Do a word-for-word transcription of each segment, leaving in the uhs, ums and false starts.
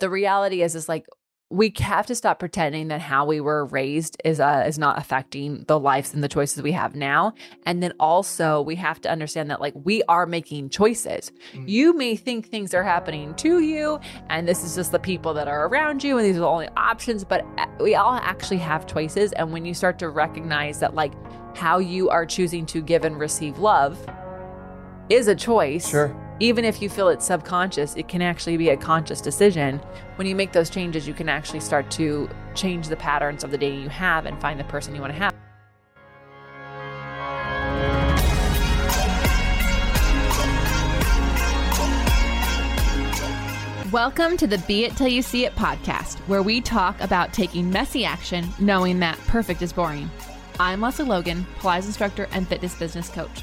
the reality is, is like, we have to stop pretending that how we were raised is uh, is not affecting the lives and the choices we have now. And then also we have to understand that like we are making choices. Mm. You may think things are happening to you and this is just the people that are around you and these are the only options, but we all actually have choices. And when you start to recognize that like how you are choosing to give and receive love is a choice. Sure. Even if you feel it's subconscious, it can actually be a conscious decision. When you make those changes, you can actually start to change the patterns of the dating you have and find the person you want to have. Welcome to the Be It Till You See It podcast, where we talk about taking messy action, knowing that perfect is boring. I'm Leslie Logan, Pilates instructor and fitness business coach.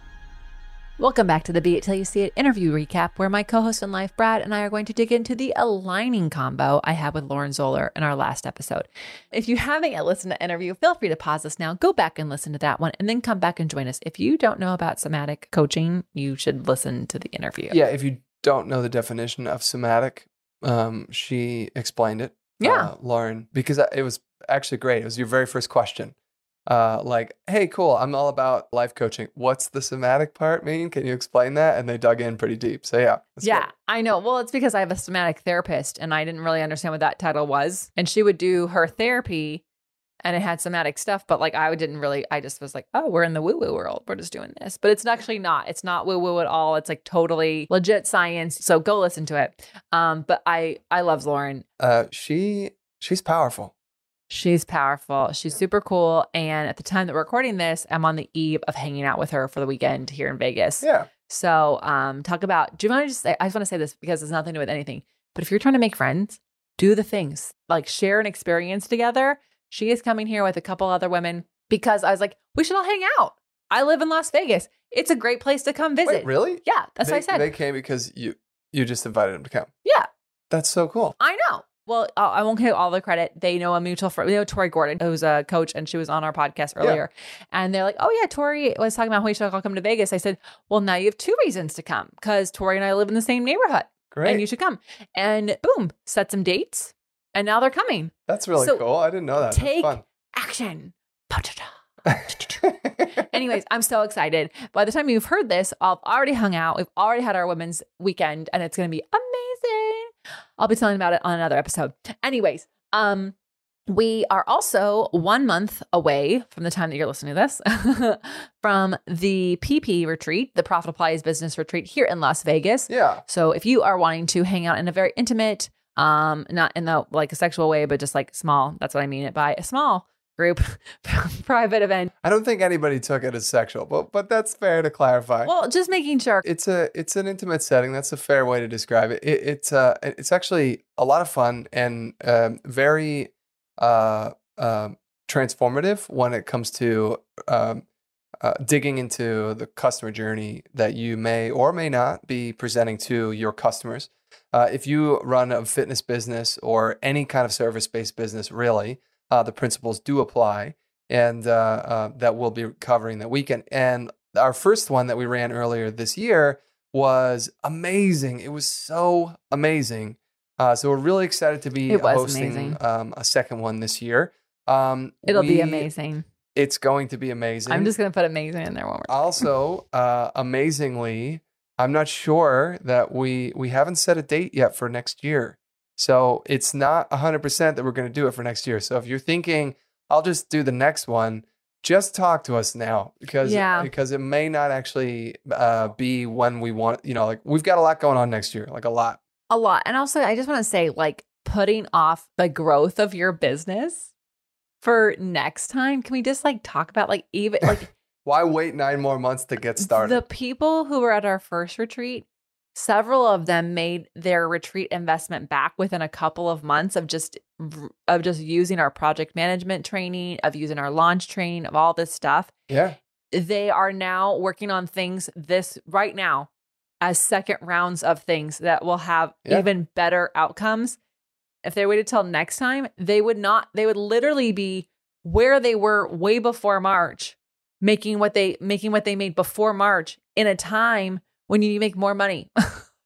Welcome back to the Be It Till You See It interview recap, where my co-host in life, Brad, and I are going to dig into the aligning combo I had with Lauren Zoeller in our last episode. If you haven't yet listened to the interview, feel free to pause this now, go back and listen to that one, and then come back and join us. If you don't know about somatic coaching, you should listen to the interview. Yeah, if you don't know the definition of somatic, um, she explained it. Yeah. Uh, Lauren, because it was actually great. It was your very first question. Uh, like, hey, cool, I'm all about life coaching. What's the somatic part mean? Can you explain that? And they dug in pretty deep. So yeah. Yeah, good. I know. Well, it's because I have a somatic therapist and I didn't really understand what that title was. And she would do her therapy and it had somatic stuff. But like, I didn't really, I just was like, oh, we're in the woo-woo world. We're just doing this. But it's actually not. It's not woo-woo at all. It's like totally legit science. So go listen to it. Um, but I, I love Lauren. Uh, she, she's powerful. She's powerful. She's super cool. And at the time that we're recording this, I'm on the eve of hanging out with her for the weekend here in Vegas. Yeah. So um, talk about, do you want to just say, I just want to say this because it's nothing to do with anything, but if you're trying to make friends, do the things, like share an experience together. She is coming here with a couple other women because I was like, we should all hang out. I live in Las Vegas. It's a great place to come visit. Wait, really? Yeah. That's they, what I said. They came because you, you just invited them to come. Yeah. That's so cool. I know. Well, I won't give all the credit. They know a mutual friend. They know Tori Gordon, who's a coach, and she was on our podcast earlier. Yeah. And they're like, oh, yeah, Tori was talking about how we should all come to Vegas. I said, well, now you have two reasons to come because Tori and I live in the same neighborhood. Great. And you should come. And boom, set some dates. And now they're coming. That's really so cool. I didn't know that. Take fun. Action. Anyways, I'm so excited. By the time you've heard this, I've already hung out. We've already had our women's weekend, and it's going to be amazing. I'll be telling about it on another episode. Anyways, um, we are also one month away from the time that you're listening to this from the P P retreat, the Profitable Pilates business retreat here in Las Vegas. Yeah. So if you are wanting to hang out in a very intimate, um, not in the like a sexual way, but just like small, that's what I mean it by a small group private event. I don't think anybody took it as sexual, but but that's fair to clarify. Well, just making sure it's a it's an intimate setting. That's a fair way to describe it. it it's uh it's actually a lot of fun and um, very uh, uh, transformative when it comes to um, uh, digging into the customer journey that you may or may not be presenting to your customers. Uh, if you run a fitness business or any kind of service-based business, really. Uh, the principles do apply, and uh, uh, that we'll be covering that weekend. And our first one that we ran earlier this year was amazing. It was so amazing. Uh, so we're really excited to be hosting um, a second one this year. Um, It'll we, be amazing. It's going to be amazing. I'm just going to put amazing in there one more time. Also, uh, amazingly, I'm not sure that we we haven't set a date yet for next year. So it's not one hundred percent that we're going to do it for next year. So if you're thinking, I'll just do the next one, just talk to us now because, yeah. because it may not actually uh, be when we want, you know, like we've got a lot going on next year, like a lot. A lot. And also, I just want to say, like putting off the growth of your business for next time. Can we just like talk about like even like. Why wait nine more months to get started? The people who were at our first retreat Several of them made their retreat investment back within a couple of months of just of just using our project management training, of using our launch training, of all this stuff. Yeah. They are now working on things this right now as second rounds of things that will have yeah. even better outcomes. If they waited till next time, they would not, they would literally be where they were way before March, making what they making what they made before March in a time when you need to make more money.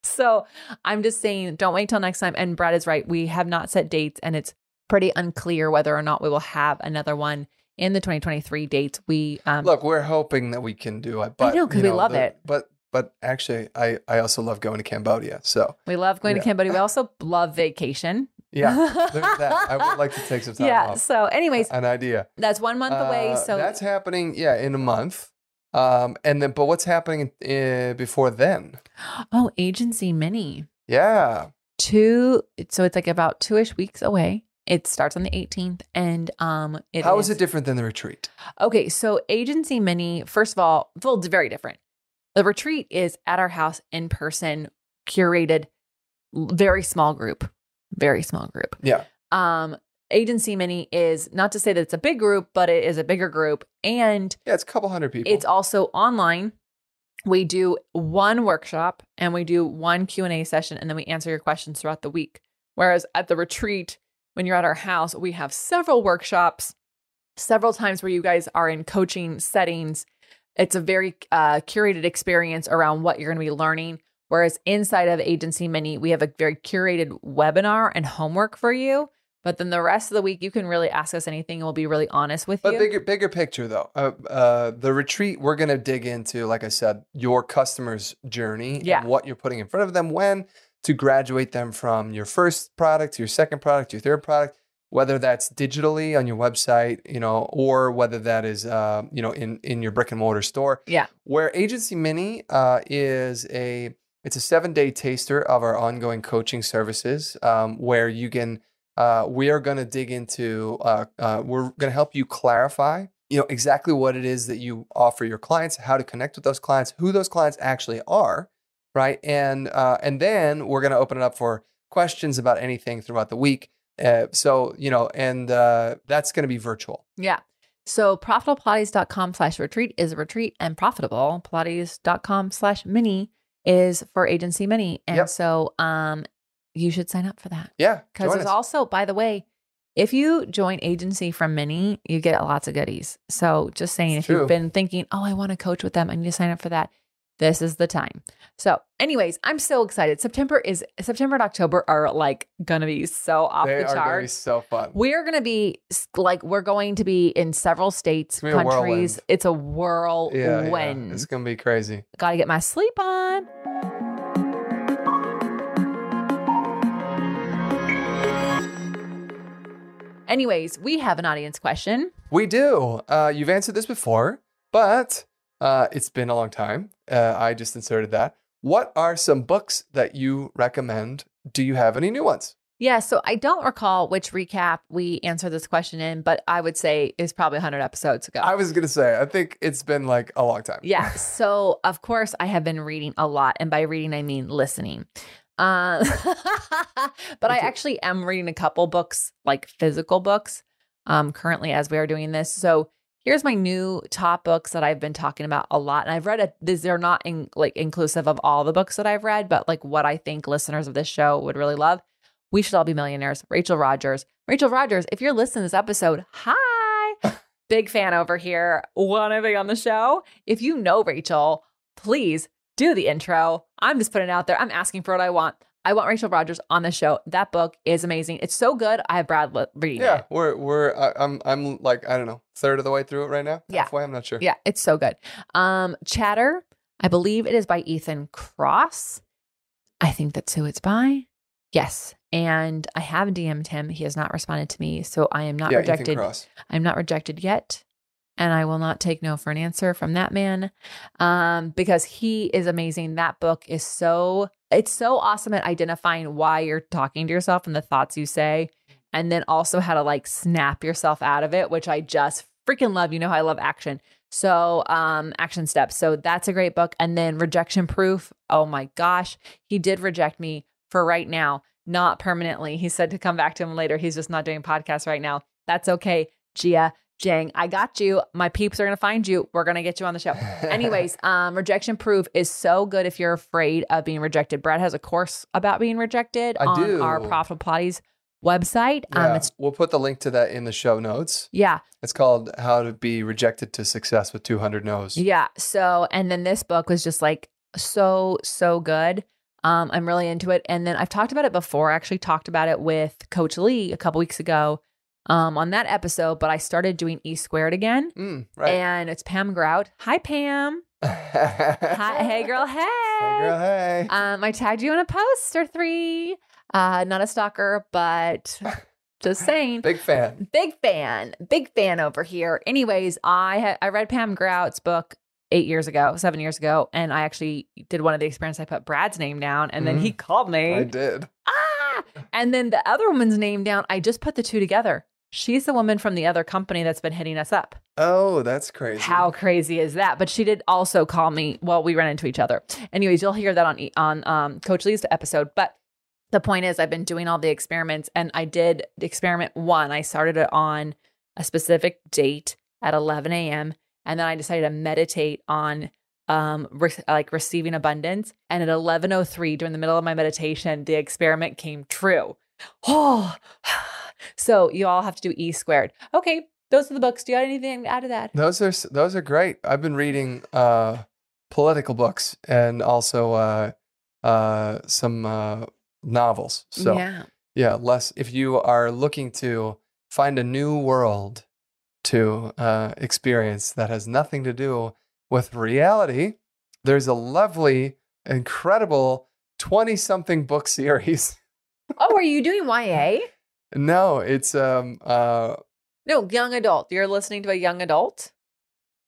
So I'm just saying, don't wait till next time. And Brad is right. We have not set dates, and it's pretty unclear whether or not we will have another one in the twenty twenty-three dates. We um, Look, we're hoping that we can do it. But, I know, because we know, love the, it. But but actually, I, I also love going to Cambodia. So we love going yeah. to Cambodia. We also love vacation. Yeah, there's that. I would like to take some time yeah, off. Yeah, so anyways. An idea. That's one month uh, away. So that's happening, yeah, in a month. Um, and then, but what's happening uh, before then? Oh, Agency Mini. Yeah. Two. So it's like about two-ish weeks away. It starts on the eighteenth. And um, it How is, is it different than the retreat? Okay. So Agency Mini, first of all, well, it's very different. The retreat is at our house in person, curated, very small group, very small group. Yeah. Um, Agency Mini is not to say that it's a big group, but it is a bigger group. And yeah, it's a couple hundred people. It's also online. We do one workshop and we do one Q and A session, and then we answer your questions throughout the week. Whereas at the retreat, when you're at our house, we have several workshops, several times where you guys are in coaching settings. It's a very uh, curated experience around what you're going to be learning. Whereas inside of Agency Mini, we have a very curated webinar and homework for you. But then the rest of the week, you can really ask us anything, and we'll be really honest with you. But bigger, bigger picture though, uh, uh, the retreat, we're going to dig into, like I said, your customer's journey, yeah. and what you're putting in front of them, when to graduate them from your first product to your second product, your third product, whether that's digitally on your website, you know, or whether that is, uh, you know, in in your brick and mortar store. Yeah. Where Agency Mini uh, is a, it's a seven day taster of our ongoing coaching services, um, where you can. Uh, we are going to dig into, uh, uh, we're going to help you clarify, you know, exactly what it is that you offer your clients, how to connect with those clients, who those clients actually are, right? And uh, and then we're going to open it up for questions about anything throughout the week. Uh, so, you know, and uh, that's going to be virtual. Yeah. So profitablepilates.com slash retreat is a retreat, and profitablepilates.com slash mini is for Agency Mini. And yep. so, um. you should sign up for that. Yeah. Because there's us. also, by the way, if you join Agency from Mini, you get lots of goodies. So just saying, it's if true. You've been thinking, oh, I want to coach with them, I need to sign up for that, this is the time. So anyways, I'm so excited. September is September and October are like going to be so off they the charts. They are going to be so fun. We are going to be like, we're going to be in several states, it's countries. A it's a whirlwind. Yeah, yeah. It's going to be crazy. Got to get my sleep on. Anyways, we have an audience question. We do. Uh, you've answered this before, but uh, it's been a long time. Uh, I just inserted that. What are some books that you recommend? Do you have any new ones? Yeah, so I don't recall which recap we answered this question in, but I would say it's probably one hundred episodes ago. I was going to say, I think it's been like a long time. Yeah, so of course I have been reading a lot. And by reading, I mean listening. Uh, but I actually am reading a couple books, like physical books, um, currently as we are doing this. So here's my new top books that I've been talking about a lot. And I've read a, these, they're not in, like inclusive of all the books that I've read, but like what I think listeners of this show would really love. We Should All Be Millionaires. Rachel Rogers, Rachel Rogers. If you're listening to this episode, hi, big fan over here. Wanna be on the show? If you know Rachel, please do the intro. I'm just putting it out there. I'm asking for what I want. I want Rachel Rogers on the show. That book is amazing. It's so good. I have Brad reading yeah, it. Yeah, we're we're I, I'm I'm like I don't know third of the way through it right now. Yeah, halfway, I'm not sure. Yeah, it's so good. Um, Chatter, I believe it is by Ethan Cross. I think that's who it's by. Yes, and I have D M'd him. He has not responded to me, so I am not yeah, rejected. Ethan Cross. I'm not rejected yet. And I will not take no for an answer from that man, um, because he is amazing. That book is so, it's so awesome at identifying why you're talking to yourself and the thoughts you say, and then also how to like snap yourself out of it, which I just freaking love. You know how I love action. So um, Action Steps. So that's a great book. And then Rejection Proof. Oh my gosh. He did reject me for right now, not permanently. He said to come back to him later. He's just not doing podcasts right now. That's okay, Gia. Jang, I got you. My peeps are going to find you. We're going to get you on the show. Anyways, um, Rejection Proof is so good if you're afraid of being rejected. Brad has a course about being rejected I on do. our Profitable Pilates website. Yeah. Um, it's, we'll put the link to that in the show notes. Yeah. It's called How to Be Rejected to Success with two hundred no's. Yeah. So, and then this book was just like so, so good. Um, I'm really into it. And then I've talked about it before. I actually talked about it with Coach Lee a couple weeks ago. Um, on that episode, but I started doing E Squared again, mm, right. and it's Pam Grout. Hi, Pam. Hi, hey, girl. Hey. Hey, girl. Hey. Um, I tagged you in a post or three. Uh, not a stalker, but just saying. Big fan. Big fan. Big fan over here. Anyways, I ha- I read Pam Grout's book eight years ago, seven years ago, and I actually did one of the experiments. I put Brad's name down, and mm. then he called me. I did. Ah, and then the other woman's name down. I just put the two together. She's the woman from the other company that's been hitting us up. Oh, that's crazy. How crazy is that? But she did also call me. Well, we ran into each other. Anyways, you'll hear that on on um, Coach Lee's episode. But the point is I've been doing all the experiments, and I did experiment one. I started it on a specific date at eleven a.m. And then I decided to meditate on um, re- like receiving abundance. And at eleven oh three during the middle of my meditation, the experiment came true. Oh, so you all have to do E Squared. Okay, those are the books. Do you have anything to add to that? Those are those are great. I've been reading uh, political books and also uh, uh, some uh, novels. So yeah, yeah. Less if you are looking to find a new world to uh, experience that has nothing to do with reality, there's a lovely, incredible twenty-something book series. Oh, are you doing Y A? No, it's um uh no young adult. You're listening to a young adult.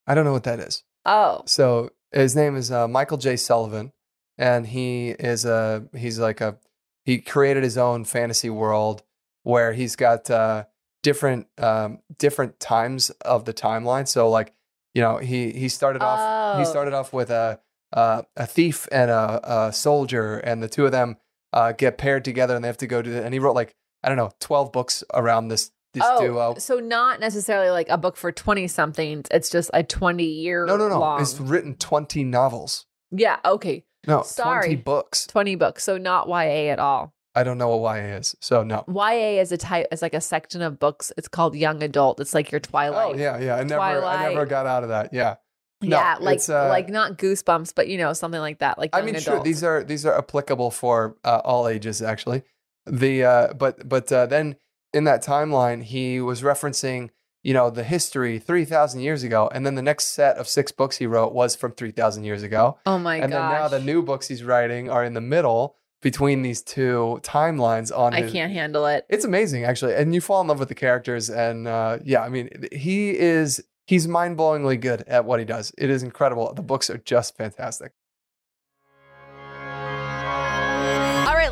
I don't know what that is. Oh, so his name is uh, Michael J. Sullivan, and he is a he's like a he created his own fantasy world where he's got uh, different um, different times of the timeline. So like you know he he started oh. off he started off with a uh, a thief and a, a soldier, and the two of them Uh, get paired together, and they have to go to the, and he wrote like, I don't know, twelve books around this, this oh, duo. So not necessarily like a book for twenty somethings. It's just a twenty year No, no, no. Long. It's written twenty novels. Yeah. Okay. No, sorry. twenty books. twenty books. So not Y A at all. I don't know what Y A is. So no. Y A is a type, it's like a section of books. It's called young adult. It's like your Twilight. Oh yeah. Yeah. I never, Twilight. I never got out of that. Yeah. No, yeah, like uh, like not Goosebumps, but you know something like that. Like I mean, adult. Sure, these are these are applicable for uh, all ages, actually. The uh, but but uh, then in that timeline, he was referencing you know the history three thousand years ago, and then the next set of six books he wrote was from three thousand years ago. Oh my god! And gosh. Then now the new books he's writing are in the middle between these two timelines. On I his, can't handle it. It's amazing, actually, and you fall in love with the characters, and uh, yeah, I mean, he is. He's mind-blowingly good at what he does. It is incredible. The books are just fantastic. All right,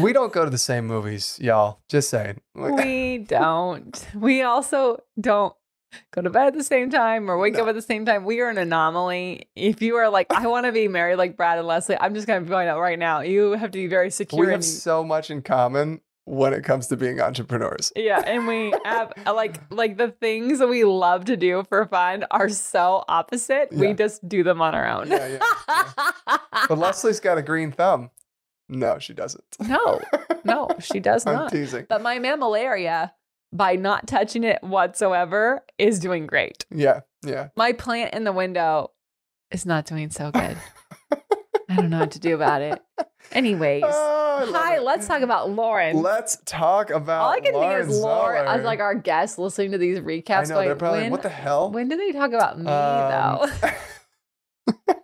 We don't go to the same movies, y'all. Just saying. We don't. We also don't go to bed at the same time or wake no. up at the same time. We are an anomaly. If you are like, I want to be married like Brad and Lesley, I'm just going to point out right now, you have to be very secure. We have so much in common. when it comes to being entrepreneurs. Yeah, and we have like like the things that we love to do for fun are so opposite. Yeah. We just do them on our own. Yeah, yeah, yeah. But Leslie's got a green thumb. No, she doesn't. No, no, she does not. I'm teasing. But my mammal area, by not touching it whatsoever, is doing great. Yeah, yeah. My plant in the window is not doing so good. I don't know what to do about it. Anyways, oh, hi, it. let's talk about Lauren. Let's talk about All I can Lauren think is Lauren as like our guest listening to these recaps. I know, going, they're probably when, like, what the hell? When do they talk about me, um, though?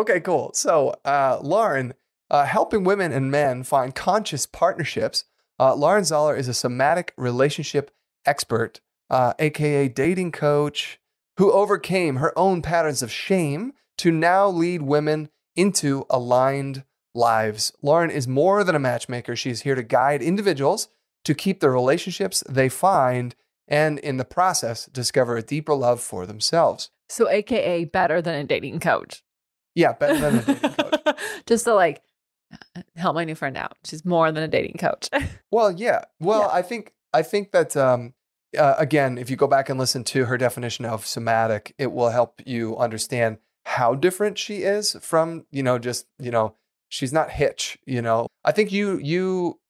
Okay, cool. So uh, Lauren, uh, helping women and men find conscious partnerships. Uh, Lauren Zoeller is a somatic relationship expert, uh, a k a dating coach, who overcame her own patterns of shame to now lead women into aligned lives. Lauren is more than a matchmaker. She's here to guide individuals to keep the relationships they find and in the process discover a deeper love for themselves. So a k a better than a dating coach. Yeah, better than a dating coach. Just to like help my new friend out. She's more than a dating coach. Well, yeah. Well, yeah. I think I think that um, uh, again, if you go back and listen to her definition of somatic, it will help you understand how different she is from, you know, just, you know, she's not Hitch, you know. I think you you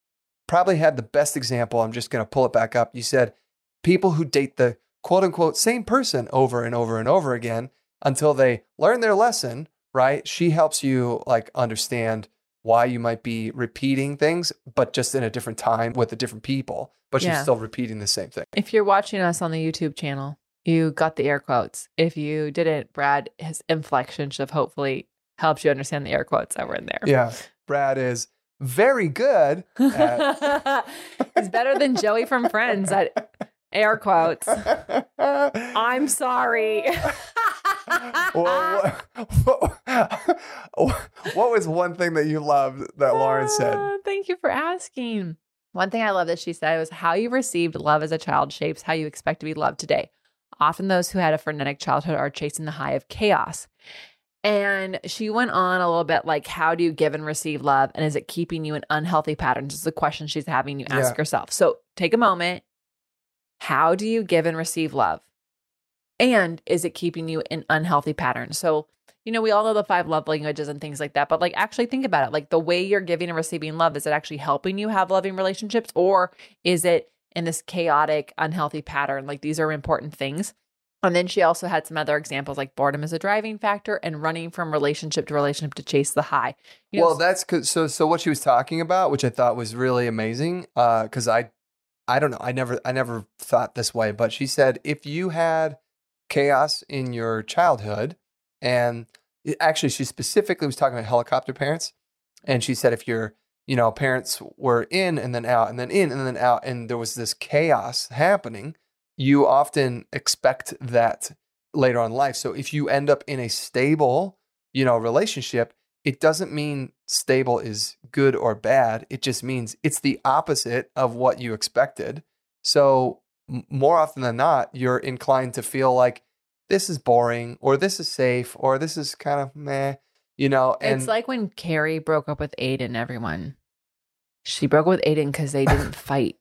probably had the best example. I'm just going to pull it back up. You said people who date the quote unquote same person over and over and over again until they learn their lesson, right? She helps you like understand why you might be repeating things, but just in a different time with the different people, but yeah, she's still repeating the same thing. If you're watching us on the YouTube channel, you got the air quotes. If you didn't, Brad, his inflection should have hopefully helps you understand the air quotes that were in there. Yeah. Brad is very good at... He's better than Joey from Friends at air quotes. I'm sorry. Well, what, what, what was one thing that you loved that Lauren said? Uh, thank you for asking. One thing I love that she said was how you received love as a child shapes how you expect to be loved today. Often those who had a frenetic childhood are chasing the high of chaos. And she went on a little bit like, how do you give and receive love? And is it keeping you in unhealthy patterns? Is the question she's having you ask yeah. herself. So take a moment. How do you give and receive love? And is it keeping you in unhealthy patterns? So, you know, we all know the five love languages and things like that. But like, actually think about it. Like the way you're giving and receiving love, is it actually helping you have loving relationships? Or is it in this chaotic, unhealthy pattern? Like these are important things. And then she also had some other examples like boredom is a driving factor and running from relationship to relationship to chase the high. You know, well, that's cause, so, so what she was talking about, which I thought was really amazing. Uh, cause I, I don't know. I never, I never thought this way, but she said, if you had chaos in your childhood, and it, actually she specifically was talking about helicopter parents. And she said, if your, you know, parents were in and then out and then in and then out, and there was this chaos happening, you often expect that later on in life. So if you end up in a stable, you know, relationship, it doesn't mean stable is good or bad. It just means it's the opposite of what you expected. So more often than not, you're inclined to feel like this is boring or this is safe or this is kind of meh, you know. And it's like when Carrie broke up with Aiden, everyone. She broke up with Aiden because they didn't fight.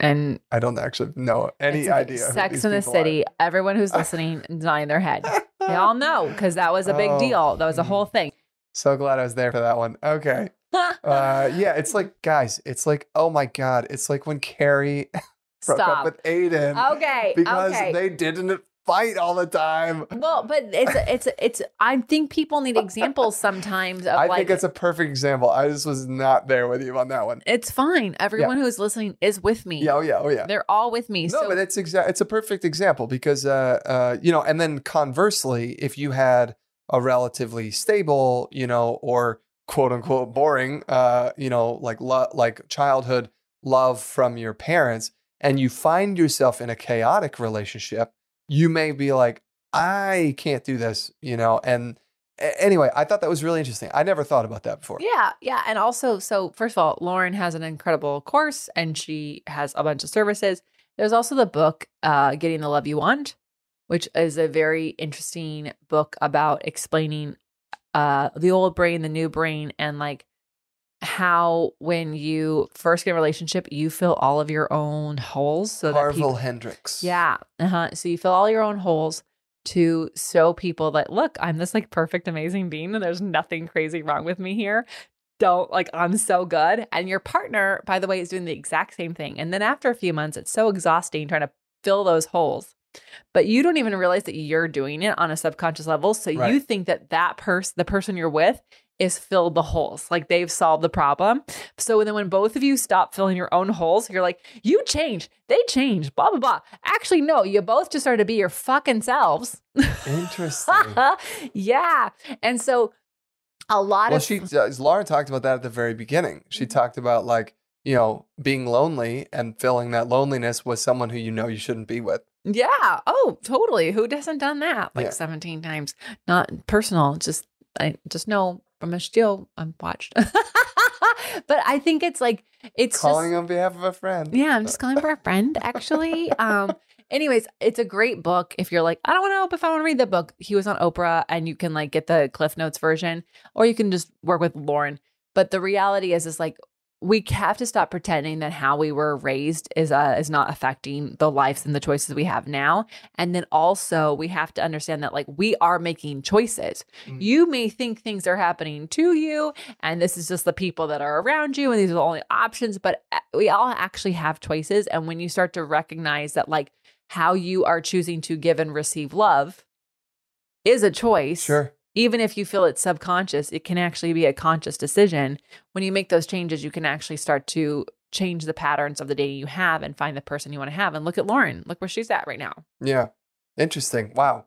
And I don't actually know any like idea. Sex in the City. Are. Everyone who's listening is nodding their head. They all know because that was a big oh, deal. That was a whole thing. So glad I was there for that one. Okay. uh, yeah, it's like, guys, it's like, oh my God. It's like when Carrie broke Stop. up with Aiden. Okay. Because okay. they didn't fight all the time. Well, but it's, it's, it's, I think people need examples sometimes. Of I like, think it's a perfect example. I just was not there with you on that one. It's fine. Everyone yeah. who's listening is with me. Yeah. Oh yeah. Oh yeah. They're all with me. No, so. But it's exact. It's a perfect example because, uh, uh, you know, and then conversely, if you had a relatively stable, you know, or quote unquote boring, uh, you know, like, lo- like childhood love from your parents, and you find yourself in a chaotic relationship, you may be like, I can't do this, you know? And anyway, I thought that was really interesting. I never thought about that before. Yeah. Yeah. And also, so first of all, Lauren has an incredible course and she has a bunch of services. There's also the book, uh, Getting the Love You Want, which is a very interesting book about explaining uh, the old brain, the new brain, and like how when you first get a relationship, you fill all of your own holes. So Harville people, Hendrix. Yeah. Uh-huh. So you fill all your own holes to show people that, look, I'm this like perfect, amazing being, and there's nothing crazy wrong with me here. Don't like, I'm so good. And your partner, by the way, is doing the exact same thing. And then after a few months, it's so exhausting trying to fill those holes. But you don't even realize that you're doing it on a subconscious level. So right. you think that that person, the person you're with, is filled the holes. Like they've solved the problem. So then when both of you stop filling your own holes, you're like, you change, they change, blah, blah, blah. Actually, no, you both just started to be your fucking selves. Interesting. Yeah. And so a lot well, of- she, uh, Lauren talked about that at the very beginning. She talked about like, you know, being lonely and filling that loneliness with someone who you know you shouldn't be with. Yeah. Oh, totally. Who hasn't done that? Like yeah. seventeen times. Not personal. Just, I just know I'm still unwatched. But I think it's like, it's calling just, on behalf of a friend. Yeah. I'm just calling for a friend actually. Um, anyways, it's a great book. If you're like, I don't want to know if I want to read the book, he was on Oprah and you can like get the Cliff Notes version, or you can just work with Lauren. But the reality is, is like, we have to stop pretending that how we were raised is uh, is not affecting the lives and the choices we have now. And then also we have to understand that like we are making choices. Mm. You may think things are happening to you and this is just the people that are around you and these are the only options, but we all actually have choices. And when you start to recognize that like how you are choosing to give and receive love is a choice. Sure. Even if you feel it's subconscious, it can actually be a conscious decision. When you make those changes, you can actually start to change the patterns of the dating you have and find the person you want to have. And look at Lauren. Look where she's at right now. Yeah. Interesting. Wow.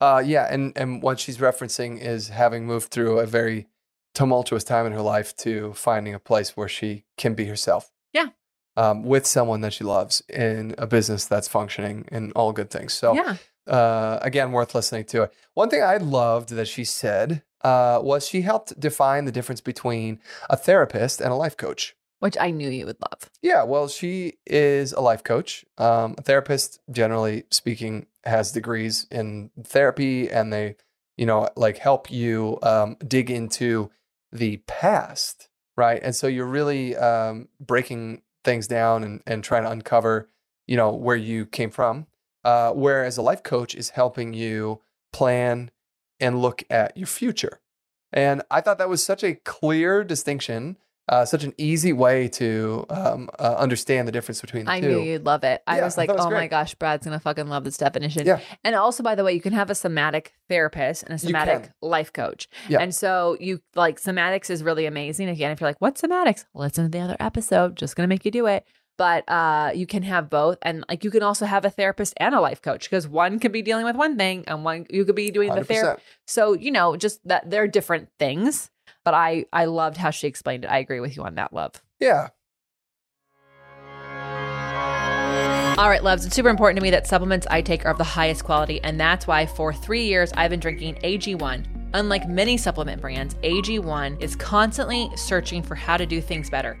Uh, yeah. And, and what she's referencing is having moved through a very tumultuous time in her life to finding a place where she can be herself. Yeah. Um, with someone that she loves in a business that's functioning and all good things. So yeah. Uh, again, worth listening to it. One thing I loved that she said uh, was she helped define the difference between a therapist and a life coach. Which I knew you would love. Yeah, well, she is a life coach. Um, a therapist, generally speaking, has degrees in therapy and they, you know, like help you um, dig into the past, right? And so you're really um, breaking things down and, and trying to uncover, you know, where you came from. Uh, whereas a life coach is helping you plan and look at your future. And I thought that was such a clear distinction, uh, such an easy way to um, uh, understand the difference between the I two. I knew you'd love it. Yeah, I was like, I oh great. my gosh, Brad's going to fucking love this definition. Yeah. And also, by the way, you can have a somatic therapist and a somatic life coach. Yeah. And so you like somatics is really amazing. Again, if you're like, what's somatics? Listen to the other episode. Just going to make you do it. But uh, you can have both. And like, you can also have a therapist and a life coach because one could be dealing with one thing and one, you could be doing one hundred percent the therapy. So, you know, just that they're different things, but I, I loved how she explained it. I agree with you on that, love. Yeah. All right, loves, it's super important to me that supplements I take are of the highest quality. And that's why for three years I've been drinking A G one. Unlike many supplement brands, A G one is constantly searching for how to do things better.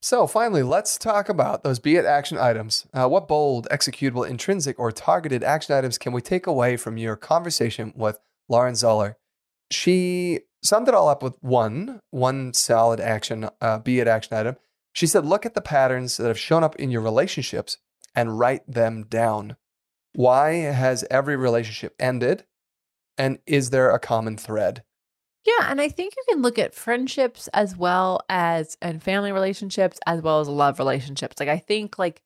So finally, let's talk about those Be It action items. Uh, what bold, executable, intrinsic, or targeted action items can we take away from your conversation with Lauren Zoeller? She summed it all up with one, one solid action, uh, Be It action item. She said, look at the patterns that have shown up in your relationships and write them down. Why has every relationship ended? And is there a common thread? Yeah, and I think you can look at friendships as well as and family relationships as well as love relationships. Like I think like,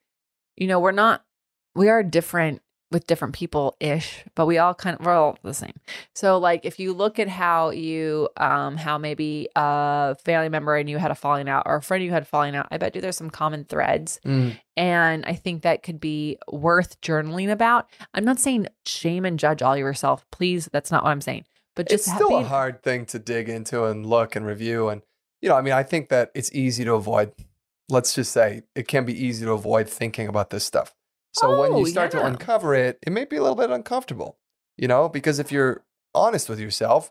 you know, we're not, we are different with different people-ish, but we all kind of, we're all the same. So like if you look at how you, um, how maybe a family member and you had a falling out or a friend you had falling out, I bet you there's some common threads. Mm. And I think that could be worth journaling about. I'm not saying shame and judge all yourself. Please, that's not what I'm saying. But just it's still being a hard thing to dig into and look and review. And, you know, I mean, I think that it's easy to avoid. Let's just say it can be easy to avoid thinking about this stuff. So oh, when you start yeah. to uncover it, it may be a little bit uncomfortable, you know, because if you're honest with yourself,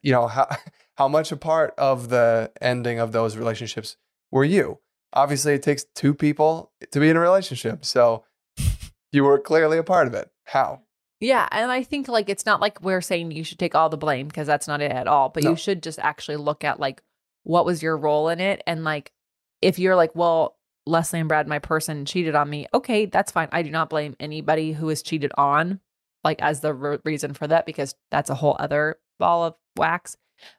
you know, how, how much a part of the ending of those relationships were you? Obviously, it takes two people to be in a relationship. So you were clearly a part of it. How? Yeah. And I think like, it's not like we're saying you should take all the blame because that's not it at all, but no. You should just actually look at like, what was your role in it? And like, if you're like, well, Lesley and Brad, my person cheated on me. Okay, that's fine. I do not blame anybody who was cheated on like as the re- reason for that, because that's a whole other ball of wax,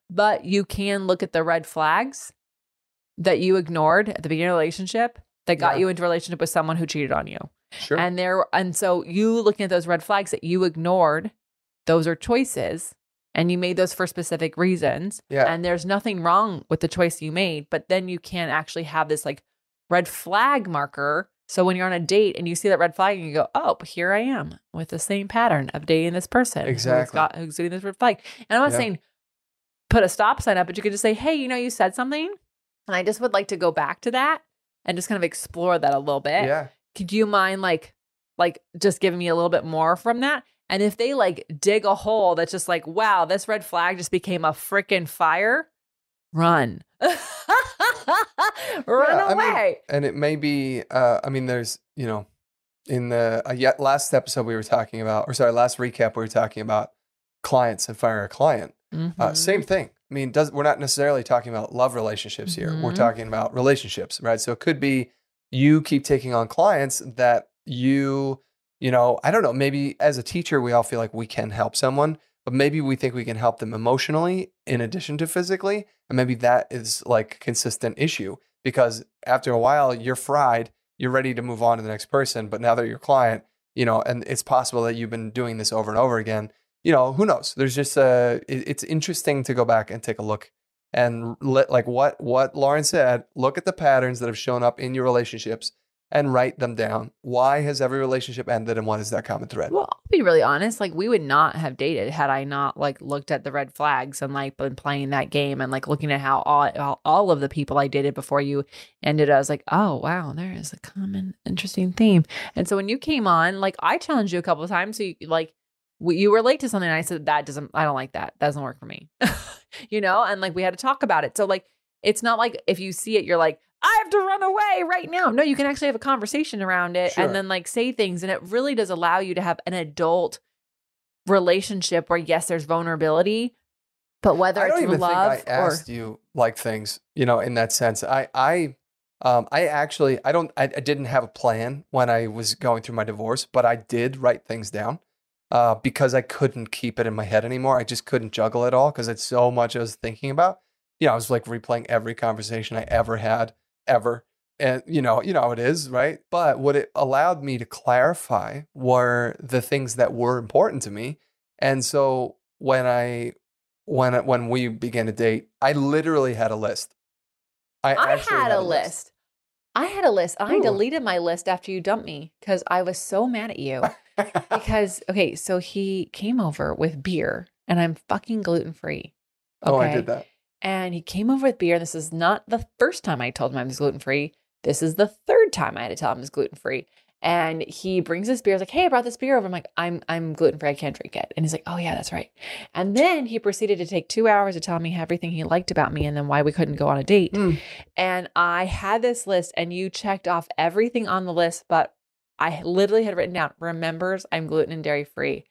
but you can look at the red flags that you ignored at the beginning of the relationship that got yeah. you into a relationship with someone who cheated on you. Sure. And there, and so you looking at those red flags that you ignored, those are choices and you made those for specific reasons. Yeah. And there's nothing wrong with the choice you made, but then you can actually have this like red flag marker. So when you're on a date and you see that red flag and you go, oh, here I am with the same pattern of dating this person. Exactly. Who's, got, who's doing this red flag. And I'm not yeah. saying put a stop sign up, but you could just say, hey, you know, you said something and I just would like to go back to that and just kind of explore that a little bit. Yeah. Could you mind like, like just giving me a little bit more from that? And if they like dig a hole that's just like, wow, this red flag just became a freaking fire, run, run yeah, away. I mean, and it may be, uh, I mean, there's, you know, in the uh, yet last episode we were talking about, or sorry, last recap, we were talking about clients and fire a client. Mm-hmm. Uh, same thing. I mean, does, we're not necessarily talking about love relationships here. Mm-hmm. We're talking about relationships, right? So it could be, you keep taking on clients that you, you know, I don't know, maybe as a teacher, we all feel like we can help someone, but maybe we think we can help them emotionally in addition to physically. And maybe that is like a consistent issue because after a while you're fried, you're ready to move on to the next person. But now they're your client, you know, and it's possible that you've been doing this over and over again, you know, who knows? There's just a, it, it's interesting to go back and take a look. And let, like what, what Lauren said, look at the patterns that have shown up in your relationships and write them down. Why has every relationship ended and what is that common thread? Well, I'll be really honest. Like we would not have dated had I not like looked at the red flags and like been playing that game and like looking at how all, all, all of the people I dated before you ended. I was like, oh, wow, there is a common interesting theme. And so when you came on, like I challenged you a couple of times. So you, like you were late to something and I said, that doesn't, I don't like that. That doesn't work for me. You know, and like we had to talk about it. So like, it's not like if you see it, you're like, I have to run away right now. No, you can actually have a conversation around it sure. and then like say things. And it really does allow you to have an adult relationship where yes, there's vulnerability, but whether I don't it's even love think I or- asked you like things, you know, in that sense, I, I, um, I actually, I don't, I, I didn't have a plan when I was going through my divorce, but I did write things down. Uh, because I couldn't keep it in my head anymore. I just couldn't juggle it all because it's so much I was thinking about. You know, I was like replaying every conversation I ever had, ever. And you know, you know how it is, right? But what it allowed me to clarify were the things that were important to me. And so when I, when when we began to date, I literally had a list. I, I actually had, had a list. list. I had a list. I Ooh. deleted my list after you dumped me because I was so mad at you. Because, okay, so he came over with beer and I'm fucking gluten-free. Okay? Oh, I did that. And he came over with beer. This is not the first time I told him I was gluten-free. This is the third time I had to tell him I was gluten-free. And he brings this beer. I was like, hey, I brought this beer over. I'm like, I'm I'm gluten-free. I can't drink it. And he's like, oh, yeah, that's right. And then he proceeded to take two hours to tell me everything he liked about me and then why we couldn't go on a date. Mm. And I had this list and you checked off everything on the list, but I literally had written down, remembers I'm gluten and dairy free.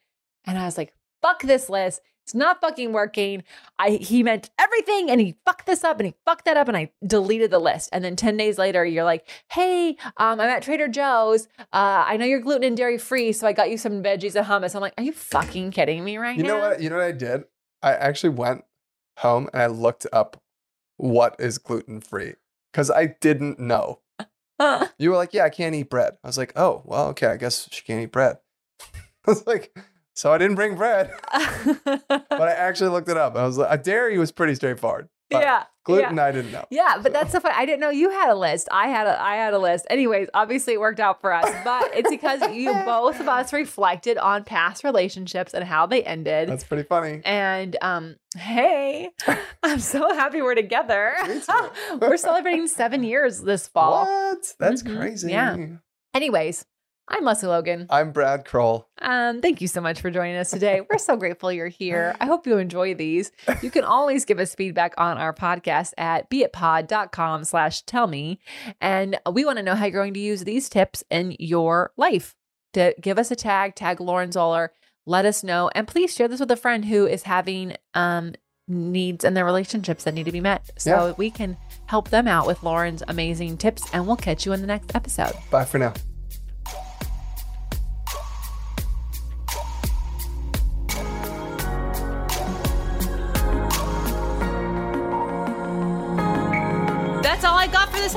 And I was like, fuck this list. It's not fucking working. I He meant everything and he fucked this up and he fucked that up and I deleted the list. And then ten days later, you're like, hey, um, I'm at Trader Joe's. Uh, I know you're gluten and dairy free, so I got you some veggies and hummus. I'm like, are you fucking kidding me right you now? You know what? You know what I did? I actually went home and I looked up what is gluten free because I didn't know. Huh. You were like, yeah, I can't eat bread. I was like, oh, well, okay, I guess she can't eat bread. I was like... So I didn't bring bread, but I actually looked it up. I was like, dairy was pretty straightforward. But yeah, gluten, yeah. I didn't know. Yeah, but so. that's so funny. I didn't know you had a list. I had a, I had a list. Anyways, obviously it worked out for us, but it's because you both of us reflected on past relationships and how they ended. That's pretty funny. And um, hey, I'm so happy we're together. We're celebrating seven years this fall. What? That's mm-hmm. crazy. Yeah. Anyways. I'm Leslie Logan. I'm Brad Kroll. Um, thank you so much for joining us today. We're so grateful you're here. I hope you enjoy these. You can always give us feedback on our podcast at beitpod.com slash tell me. And we want to know how you're going to use these tips in your life. To give us a tag, tag Lauren Zoeller. Let us know. And please share this with a friend who is having um, needs in their relationships that need to be met. So yeah. we can help them out with Lauren's amazing tips. And we'll catch you in the next episode. Bye for now. That's all I got for this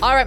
All right,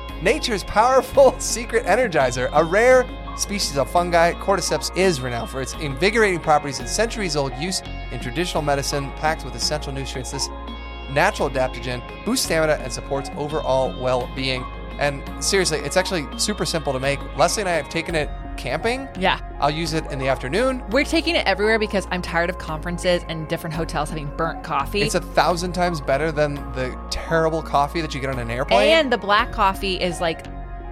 nature's powerful secret energizer, a rare species of fungi. Cordyceps is renowned for its invigorating properties and centuries-old use in traditional medicine, packed with essential nutrients. This natural adaptogen boosts stamina and supports overall well-being. And seriously, it's actually super simple to make. Leslie and I have taken it camping. Yeah. I'll use it in the afternoon. We're taking it everywhere because I'm tired of conferences and different hotels having burnt coffee. It's a thousand times better than the terrible coffee that you get on an airplane. And the black coffee is like